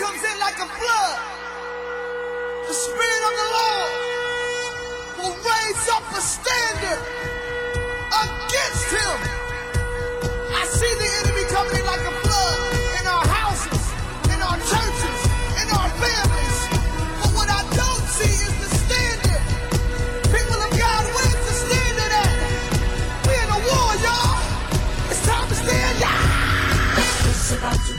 comes in like a flood, the Spirit of the Lord will raise up a standard against him. I see the enemy coming in like a flood in our houses, in our churches, in our families. But what I don't see is the standard. People of God, where's the standard at? We're in a war, y'all. It's time to stand, y'all.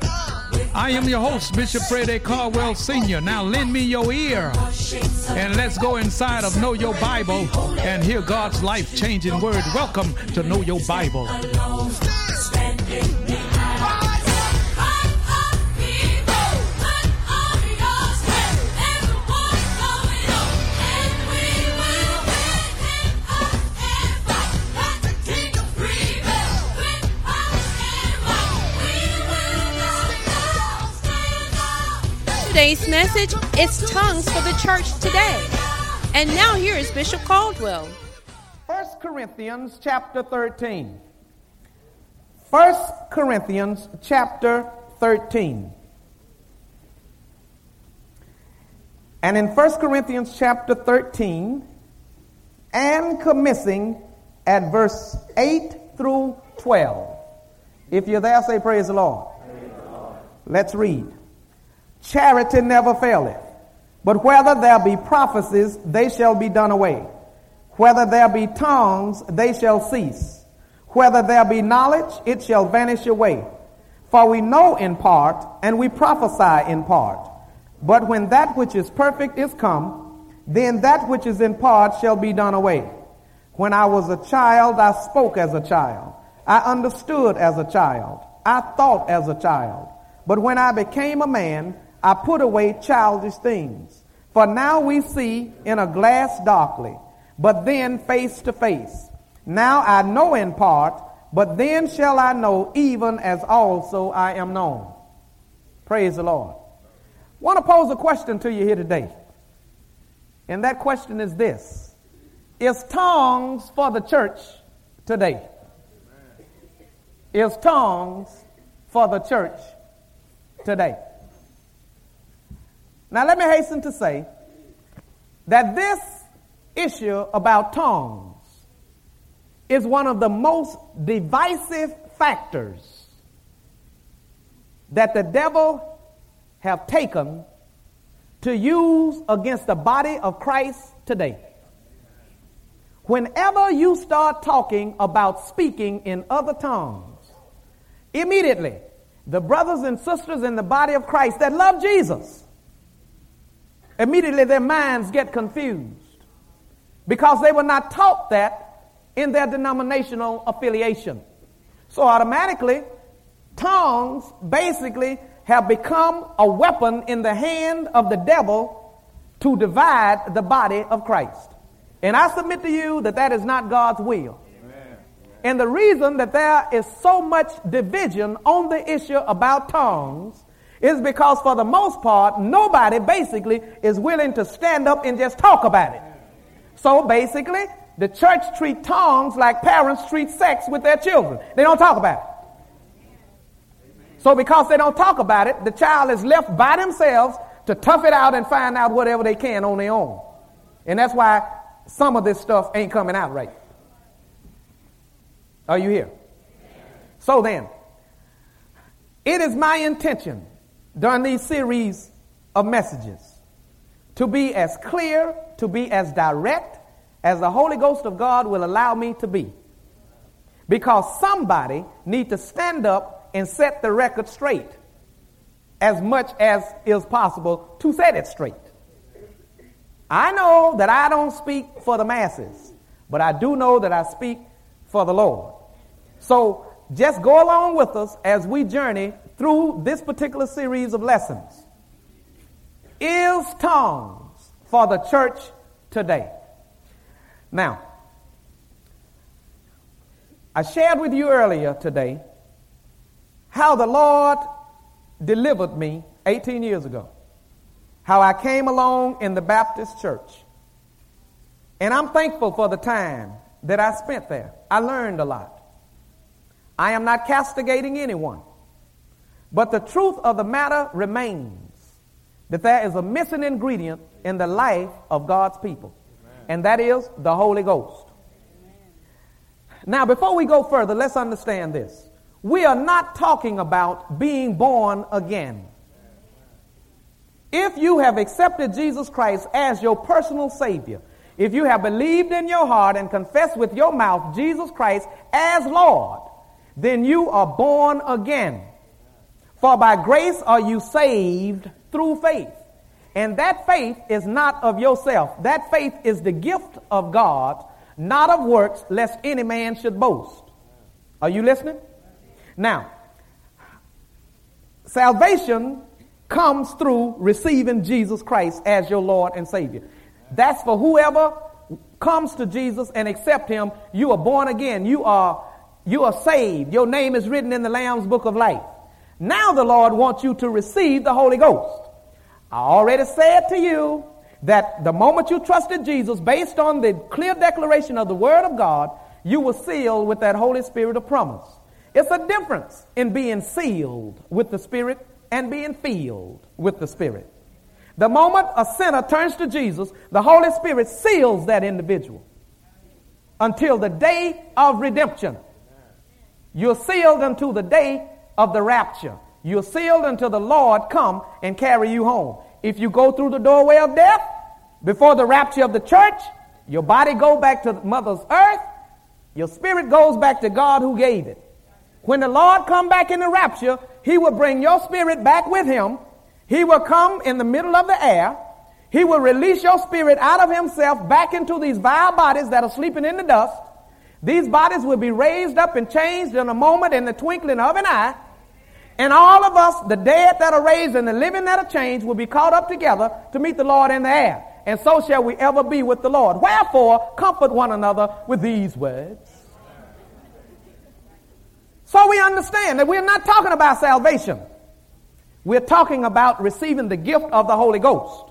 I am your host, Bishop Fred A. Carwell Sr. Now lend me your ear, and let's go inside of Know Your Bible and hear God's life-changing word. Welcome to Know Your Bible. Today's message is Tongues for the Church Today. And now here is Bishop Caldwell. 1 Corinthians chapter 13. 1 Corinthians chapter 13. And in 1 Corinthians chapter 13, and commencing at verse 8 through 12. If you're there, say praise the Lord. Praise the Lord. Let's read. Charity never faileth, but whether there be prophecies, they shall be done away. Whether there be tongues, they shall cease. Whether there be knowledge, it shall vanish away. For we know in part, and we prophesy in part. But when that which is perfect is come, then that which is in part shall be done away. When I was a child, I spoke as a child. I understood as a child. I thought as a child. But when I became a man, I put away childish things. For now we see in a glass darkly, but then face to face. Now I know in part, but then shall I know even as also I am known. Praise the Lord. I want to pose a question to you here today. And that question is this. Is tongues for the church today? Is tongues for the church today? Now let me hasten to say that this issue about tongues is one of the most divisive factors that the devil have taken to use against the body of Christ today. Whenever you start talking about speaking in other tongues, immediately the brothers and sisters in the body of Christ that love Jesus, immediately their minds get confused because they were not taught that in their denominational affiliation. So automatically, tongues basically have become a weapon in the hand of the devil to divide the body of Christ. And I submit to you that that is not God's will. And the reason that there is so much division on the issue about tongues is because for the most part, nobody basically is willing to stand up and just talk about it. So basically, the church treats tongues like parents treat sex with their children. They don't talk about it. So because they don't talk about it, the child is left by themselves to tough it out and find out whatever they can on their own. And that's why some of this stuff ain't coming out right. Are you here? So then, it is my intention during these series of messages to be as clear, to be as direct as the Holy Ghost of God will allow me to be. Because somebody needs to stand up and set the record straight as much as is possible to set it straight. I know that I don't speak for the masses, but I do know that I speak for the Lord. So just go along with us as we journey through this particular series of lessons. Is tongues for the church today? Now, I shared with you earlier today how the Lord delivered me 18 years ago. How I came along in the Baptist church. And I'm thankful for the time that I spent there. I learned a lot. I am not castigating anyone. But the truth of the matter remains that there is a missing ingredient in the life of God's people. Amen. And that is the Holy Ghost. Amen. Now, before we go further, let's understand this. We are not talking about being born again. If you have accepted Jesus Christ as your personal Savior, if you have believed in your heart and confessed with your mouth Jesus Christ as Lord, then you are born again. For by grace are you saved through faith. And that faith is not of yourself. That faith is the gift of God, not of works, lest any man should boast. Are you listening? Now, salvation comes through receiving Jesus Christ as your Lord and Savior. That's for whoever comes to Jesus and accepts him. You are born again. You are saved. Your name is written in the Lamb's Book of Life. Now the Lord wants you to receive the Holy Ghost. I already said to you that the moment you trusted Jesus, based on the clear declaration of the Word of God, you were sealed with that Holy Spirit of promise. It's a difference in being sealed with the Spirit and being filled with the Spirit. The moment a sinner turns to Jesus, the Holy Spirit seals that individual until the day of redemption. You're sealed until the day of the rapture. You're sealed until the Lord come and carry you home. If you go through the doorway of death before the rapture of the church, your body go back to Mother's earth. Your spirit goes back to God who gave it. When the Lord come back in the rapture, he will bring your spirit back with him. He will come in the middle of the air. He will release your spirit out of himself back into these vile bodies that are sleeping in the dust. These bodies will be raised up and changed in a moment, in the twinkling of an eye. And all of us, the dead that are raised and the living that are changed, will be caught up together to meet the Lord in the air. And so shall we ever be with the Lord. Wherefore, comfort one another with these words. So we understand that we're not talking about salvation. We're talking about receiving the gift of the Holy Ghost,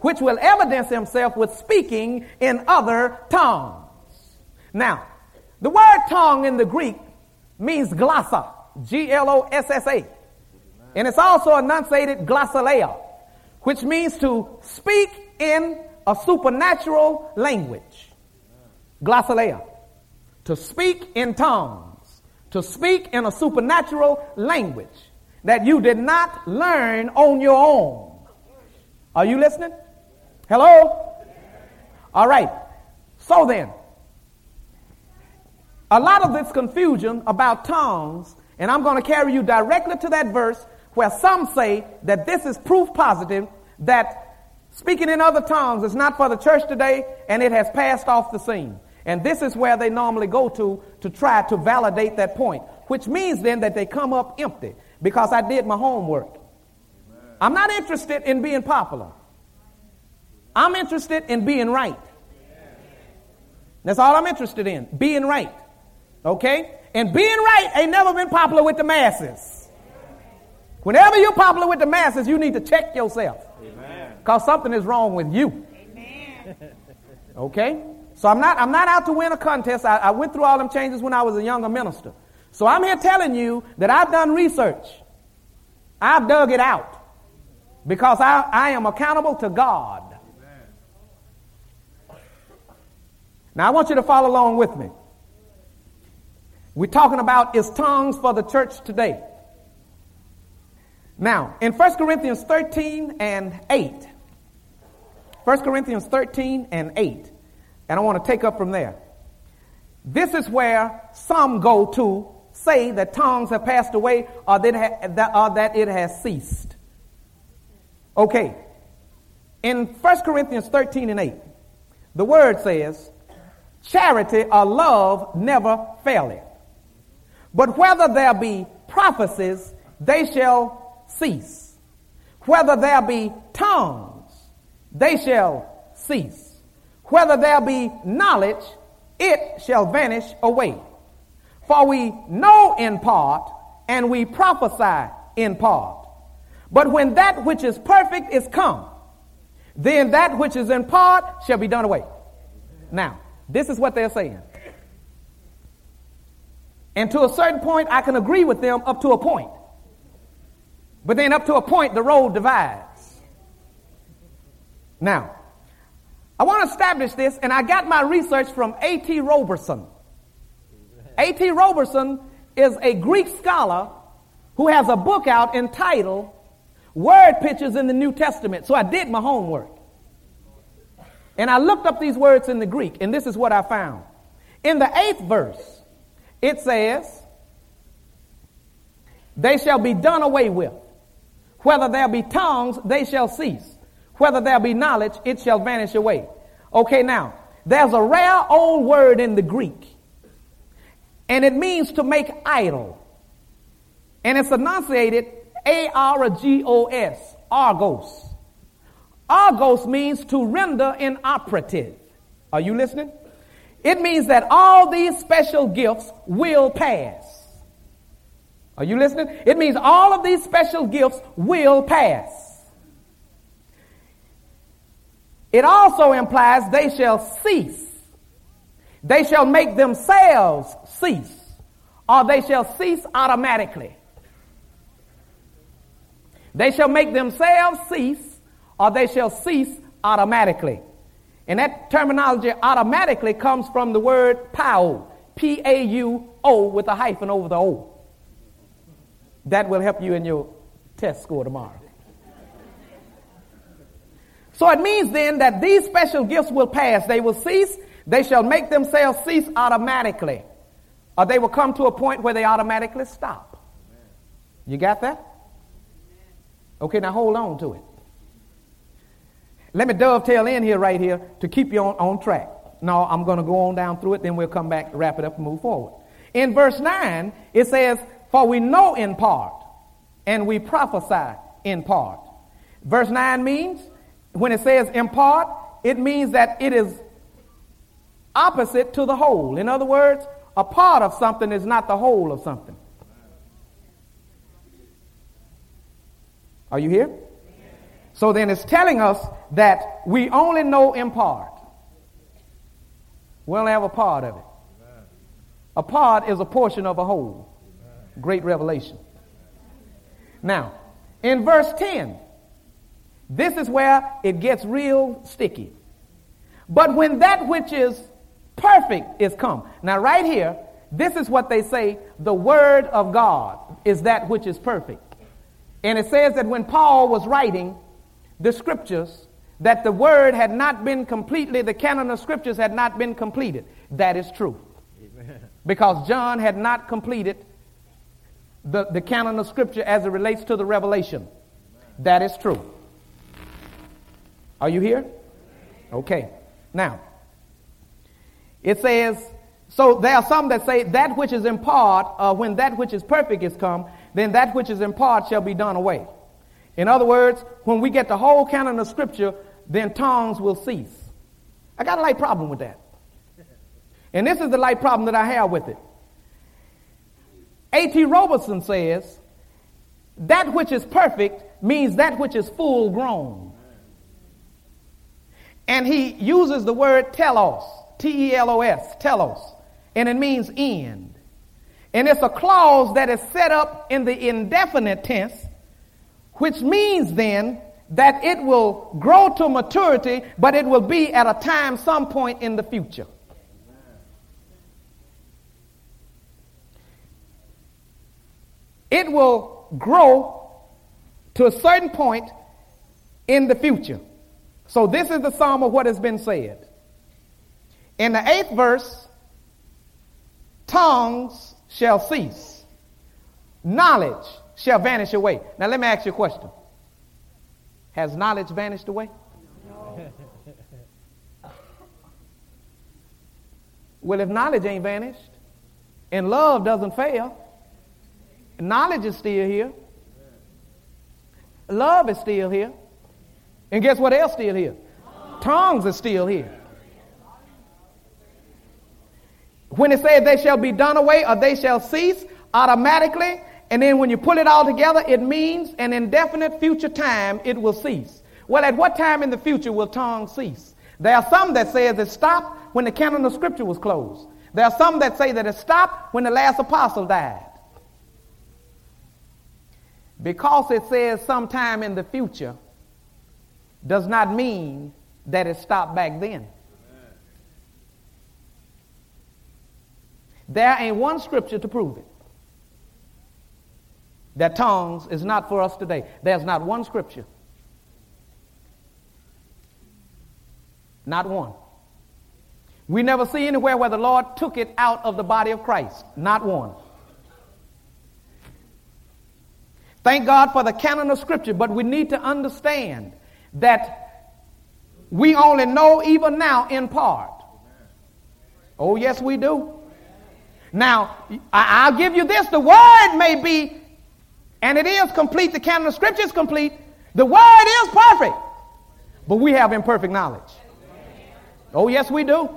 which will evidence himself with speaking in other tongues. Now, the word tongue in the Greek means glossa, Glossa. And it's also enunciated glossolalia, which means to speak in a supernatural language. Glossolalia, to speak in tongues. To speak in a supernatural language that you did not learn on your own. Are you listening? Hello? All right. So then, a lot of this confusion about tongues, and I'm going to carry you directly to that verse where some say that this is proof positive that speaking in other tongues is not for the church today and it has passed off the scene. And this is where they normally go to try to validate that point, which means then that they come up empty because I did my homework. Amen. I'm not interested in being popular. I'm interested in being right. Amen. That's all I'm interested in, being right. Okay? And being right ain't never been popular with the masses. Whenever you're popular with the masses, you need to check yourself. Amen. Because something is wrong with you. Amen. Okay? So I'm not out to win a contest. I went through all them changes when I was a younger minister. So I'm here telling you that I've done research. I've dug it out because I am accountable to God. Amen. Now I want you to follow along with me. We're talking about is tongues for the church today. Now in 1 Corinthians 13 and 8, 1 Corinthians 13 and 8, and I want to take up from there. This is where some go to say that tongues have passed away or that it has ceased. Okay. In 1 Corinthians 13 and 8, the word says, charity or love never faileth. But whether there be prophecies, they shall cease. Whether there be tongues, they shall cease. Whether there be knowledge, it shall vanish away. For we know in part, and we prophesy in part. But when that which is perfect is come, then that which is in part shall be done away. Now, this is what they're saying. And to a certain point, I can agree with them up to a point. But then up to a point, the road divides. Now, I want to establish this, and I got my research from A.T. Robertson. A.T. Robertson is a Greek scholar who has a book out entitled Word Pictures in the New Testament. So I did my homework. And I looked up these words in the Greek, and this is what I found. In the 8th verse, it says, they shall be done away with. Whether there be tongues, they shall cease. Whether there be knowledge, it shall vanish away. Okay, now, there's a rare old word in the Greek, and it means to make idle. And it's enunciated A-R-G-O-S, Argos. Argos means to render inoperative. Are you listening? It means that all these special gifts will pass. Are you listening? It means all of these special gifts will pass. It also implies they shall cease. They shall make themselves cease, or they shall cease automatically. They shall make themselves cease, or they shall cease automatically. And that terminology automatically comes from the word pao, P-A-U-O with a hyphen over the O. That will help you in your test score tomorrow. So it means then that these special gifts will pass. They will cease. They shall make themselves cease automatically. Or they will come to a point where they automatically stop. You got that? Okay, now hold on to it. Let me dovetail in here right here to keep you on track. No, I'm going to go on down through it, then we'll come back, wrap it up, and move forward. In verse 9, it says, for we know in part, and we prophesy in part. Verse 9 means, when it says in part, it means that it is opposite to the whole. In other words, a part of something is not the whole of something. Are you here? So then it's telling us that we only know in part. We only have a part of it. A part is a portion of a whole. Great revelation. Now, in verse 10, this is where it gets real sticky. But when that which is perfect is come. Now, right here, this is what they say, the word of God is that which is perfect. And it says that when Paul was writing the scriptures, that the word had not been completely, the canon of scriptures had not been completed. That is true. Amen. Because John had not completed the canon of scripture as it relates to the revelation. Amen. That is true. Are you here? Okay. Now, it says, so there are some that say that which is in part, when that which is perfect is come, then that which is in part shall be done away. In other words, when we get the whole canon of scripture, then tongues will cease. I got a light problem with that. And this is the light problem that I have with it. A.T. Robertson says, that which is perfect means that which is full grown. And he uses the word telos, T-E-L-O-S, telos, and it means end. And it's a clause that is set up in the indefinite tense, which means then that it will grow to maturity, but it will be at a time, some point in the future. It will grow to a certain point in the future. So this is the sum of what has been said. In the 8th verse, tongues shall cease. Knowledge shall vanish away. Now let me ask you a question. Has knowledge vanished away? No. Well, if knowledge ain't vanished and love doesn't fail, knowledge is still here. Love is still here. And guess what else still here? Tongues are still here. When it says they shall be done away or they shall cease automatically, And then when you pull it all together, it means an indefinite future time it will cease. Well, at what time in the future will tongues cease? There are some that say it stopped when the canon of Scripture was closed. There are some that say that it stopped when the last apostle died. Because it says sometime in the future does not mean that it stopped back then. Amen. There ain't one scripture to prove it. That tongues is not for us today. There's not one scripture. Not one. We never see anywhere where the Lord took it out of the body of Christ. Not one. Thank God for the canon of Scripture, but we need to understand that we only know even now in part. Oh, yes, we do. Now, I'll give you this. The Word may be, and it is complete. The canon of Scripture is complete. The Word is perfect. But we have imperfect knowledge. Oh, yes, we do.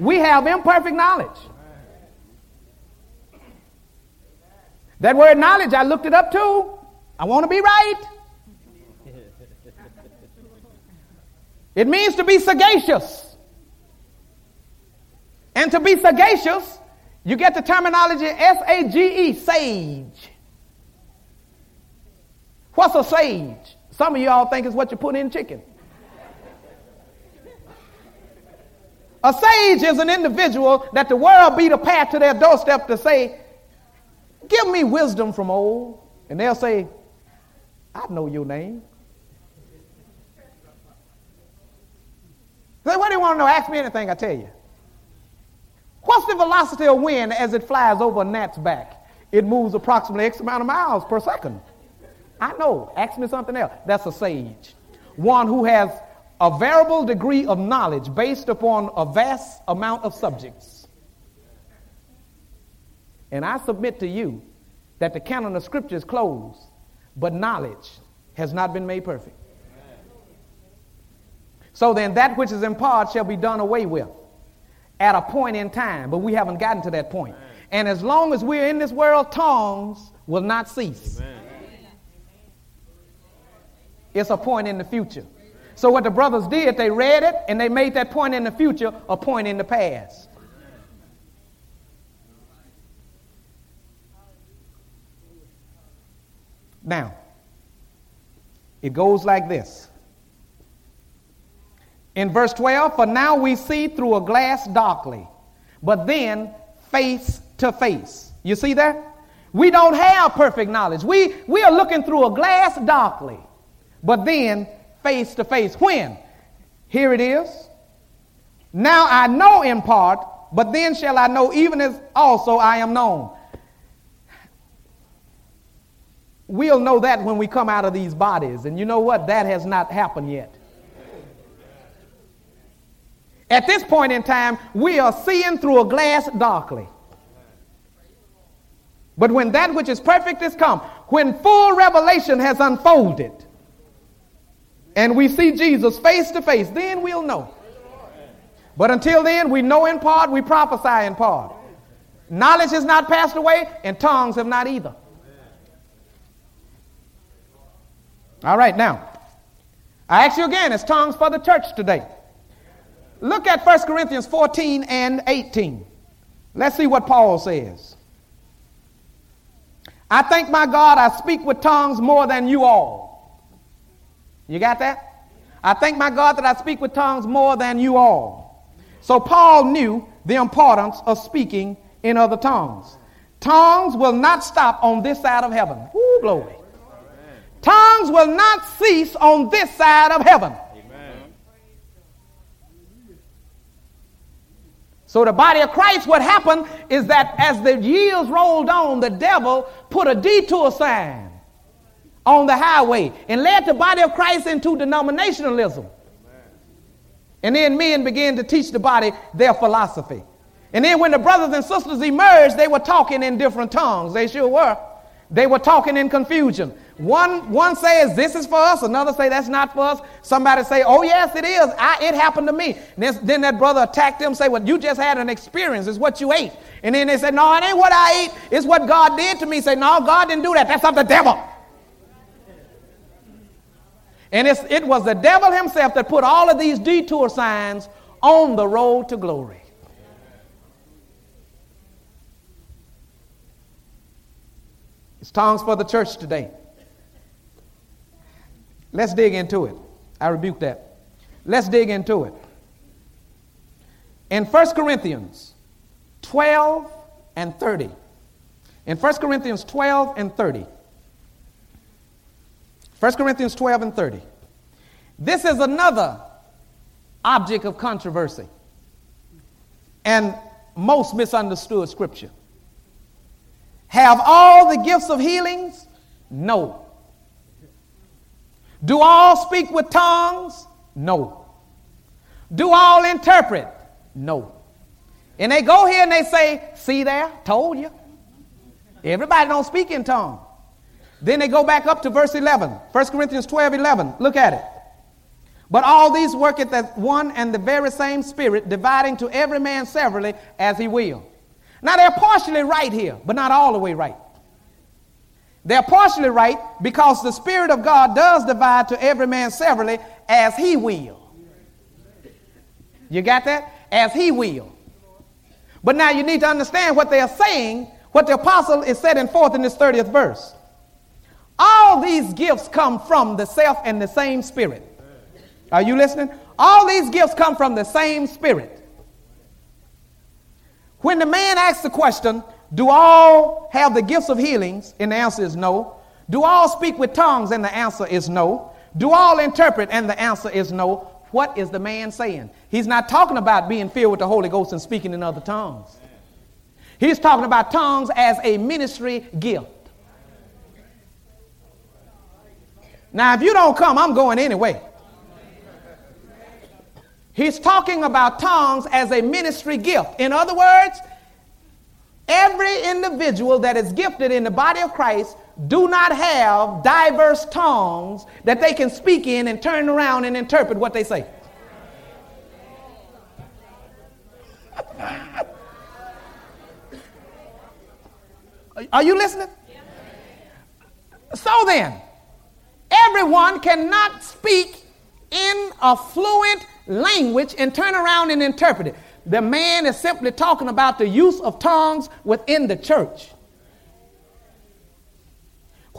We have imperfect knowledge. That word knowledge, I looked it up too. I want to be right. It means to be sagacious. And to be sagacious, you get the terminology S-A-G-E, sage. What's a sage? Some of y'all think it's what you put in chicken. A sage is an individual that the world beat a path to their doorstep to say, give me wisdom from old. And they'll say, I know your name. Say, what do you want to know? Ask me anything, I tell you. What's the velocity of wind as it flies over a gnat's back? It moves approximately X amount of miles per second. I know. Ask me something else. That's a sage. One who has a variable degree of knowledge based upon a vast amount of subjects. And I submit to you that the canon of Scripture is closed, but knowledge has not been made perfect. Amen. So then that which is in part shall be done away with at a point in time, but we haven't gotten to that point. Amen. And as long as we're in this world, tongues will not cease. Amen. It's a point in the future. So what the brothers did, they read it, and they made that point in the future a point in the past. Now, it goes like this. In verse 12, for now we see through a glass darkly, but then face to face. You see that? We don't have perfect knowledge. We are looking through a glass darkly, but then face to face. When? Here it is. Now I know in part, but then shall I know even as also I am known. We'll know that when we come out of these bodies. And you know what? That has not happened yet. At this point in time, we are seeing through a glass darkly. But when that which is perfect is come, when full revelation has unfolded, and we see Jesus face to face, then we'll know. But until then, we know in part, we prophesy in part. Knowledge has not passed away, and tongues have not either. All right, now, I ask you again, it's tongues for the church today. Look at 1 Corinthians 14 and 18. Let's see what Paul says. I thank my God I speak with tongues more than you all. You got that? I thank my God that I speak with tongues more than you all. So Paul knew the importance of speaking in other tongues. Tongues will not stop on this side of heaven. Woo, glory. Amen. Tongues will not cease on this side of heaven. Amen. So the body of Christ, what happened is that as the years rolled on, the devil put a detour sign on the highway and led the body of Christ into denominationalism. Amen. And then men began to teach the body their philosophy. And then when the brothers and sisters emerged, they were talking in different tongues. They sure were. They were talking in confusion. One says this is for us, another say that's not for us. Somebody say, oh yes, it is. It happened to me. Then that brother attacked them, say, well, you just had an experience. It's what you ate. And then they said, no, it ain't what I ate. It's what God did to me. Say, no, God didn't do that. That's of the devil. And it was the devil himself that put all of these detour signs on the road to glory. It's tongues for the church today. Let's dig into it. I rebuke that. Let's dig into it. In 1 Corinthians 12 and 30. In 1 Corinthians 12 and 30. 1 Corinthians 12 and 30. This is another object of controversy and most misunderstood scripture. Have all the gifts of healings? No. Do all speak with tongues? No. Do all interpret? No. And they go here and they say, see there, told you. Everybody don't speak in tongues. Then they go back up to verse 11, 1 Corinthians 12, 11. Look at it. But all these worketh as one and the very same Spirit, dividing to every man severally as he will. Now they're partially right here, but not all the way right. They're partially right because the Spirit of God does divide to every man severally as he will. You got that? As he will. But now you need to understand what they are saying, what the apostle is setting forth in this 30th verse. All these gifts come from the self and the same Spirit. Are you listening? All these gifts come from the same Spirit. When the man asks the question, do all have the gifts of healings? And the answer is no. Do all speak with tongues? And the answer is no. Do all interpret? And the answer is no. What is the man saying? He's not talking about being filled with the Holy Ghost and speaking in other tongues. He's talking about tongues as a ministry gift. Now, if you don't come, I'm going anyway. He's talking about tongues as a ministry gift. In other words, every individual that is gifted in the body of Christ do not have diverse tongues that they can speak in and turn around and interpret what they say. Are you listening? So then, everyone cannot speak in a fluent language and turn around and interpret it. The man is simply talking about the use of tongues within the church.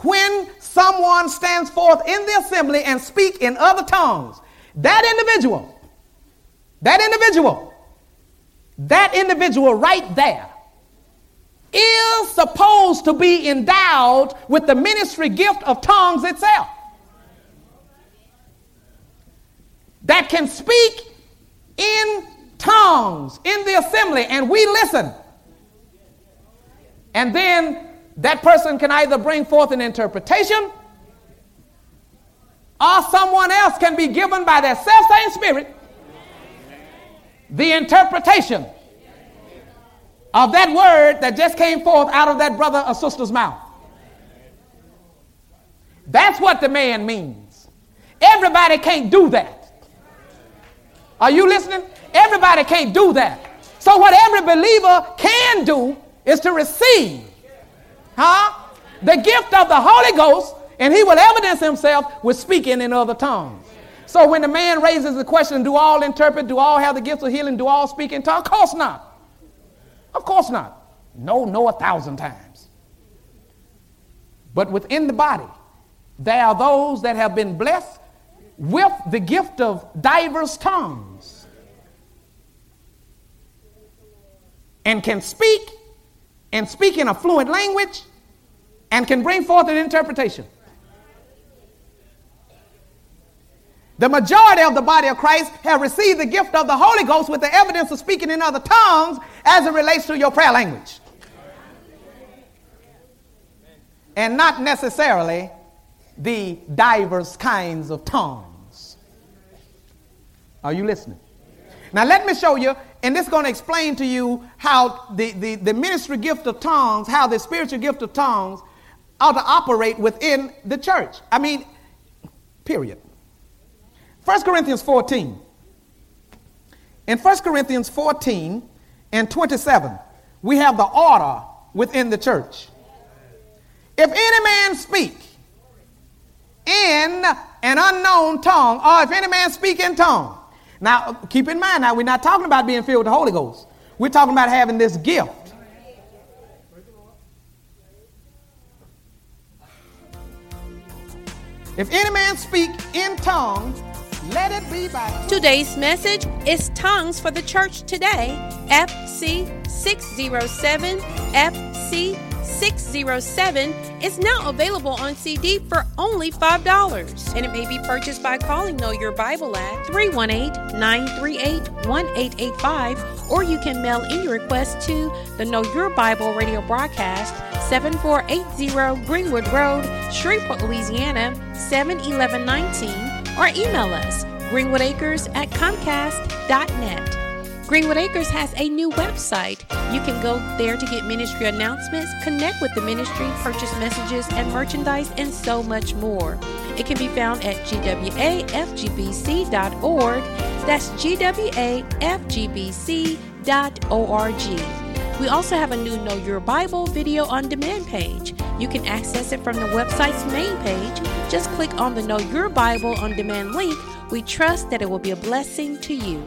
When someone stands forth in the assembly and speaks in other tongues, that individual right there is supposed to be endowed with the ministry gift of tongues itself. That can speak in tongues in the assembly, and we listen. And then that person can either bring forth an interpretation, or someone else can be given by their self-same Spirit the interpretation of that word that just came forth out of that brother or sister's mouth. That's what the man means. Everybody can't do that. Are you listening? Everybody can't do that. So what every believer can do is to receive the gift of the Holy Ghost, and he will evidence himself with speaking in other tongues. So when the man raises the question, do all interpret, do all have the gifts of healing, do all speak in tongues? Of course not. Of course not. No, 1,000 times. But within the body, there are those that have been blessed with the gift of diverse tongues and can speak in a fluent language and can bring forth an interpretation. The majority of the body of Christ have received the gift of the Holy Ghost with the evidence of speaking in other tongues as it relates to your prayer language. And not necessarily the diverse kinds of tongues. Are you listening? Now let me show you, and this is going to explain to you how the ministry gift of tongues, how the spiritual gift of tongues ought to operate within the church. I mean, period. 1 Corinthians 14. In 1 Corinthians 14 and 27, we have the order within the church. If any man speak in an unknown tongue, or if any man speak in tongue. Now, keep in mind, now we're not talking about being filled with the Holy Ghost. We're talking about having this gift. If any man speak in tongues, let it be by... Today's message is Tongues for the Church Today, FC 607. FC 607 is now available on CD for only $5, and it may be purchased by calling Know Your Bible at 318-938-1885, or you can mail in your request to the Know Your Bible radio broadcast, 7480 Greenwood Road, Shreveport, Louisiana, 71119, or email us, greenwoodacres@comcast.net. Greenwood Acres has a new website. You can go there to get ministry announcements, connect with the ministry, purchase messages and merchandise, and so much more. It can be found at gwafgbc.org. That's gwafgbc.org. We also have a new Know Your Bible video on demand page. You can access it from the website's main page. Just click on the Know Your Bible on demand link. We trust that it will be a blessing to you.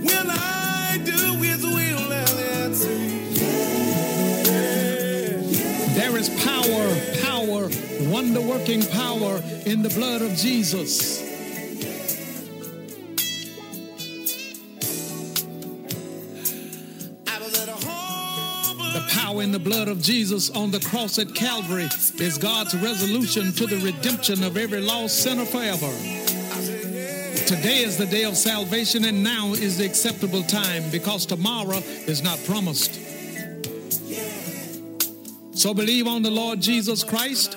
will I do his will and answer? There is power, wonder-working power in the blood of Jesus. The power in the blood of Jesus on the cross at Calvary is God's resolution to the redemption of every lost sinner forever. Today is the day of salvation, and now is the acceptable time, because tomorrow is not promised. So believe on the Lord Jesus Christ,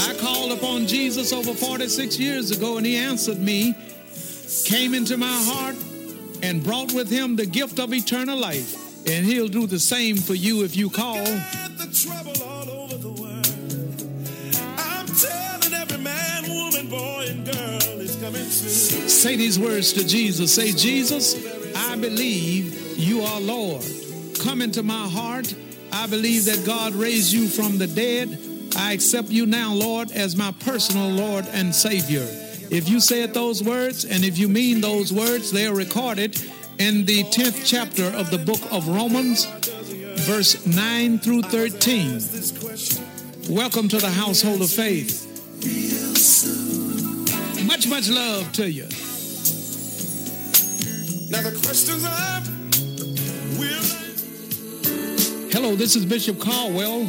I called upon Jesus over 46 years ago, and he answered me, came into my heart, and brought with him the gift of eternal life. And he'll do the same for you if you call. Say these words to Jesus. Say, Jesus, I believe you are Lord. Come into my heart. I believe that God raised you from the dead. I accept you now, Lord, as my personal Lord and Savior. If you said those words, and if you mean those words, they are recorded in the 10th chapter of the book of Romans, verse 9 through 13. Welcome to the household of faith. Much, much love to you. Now the questions are... Hello, this is Bishop Carwell,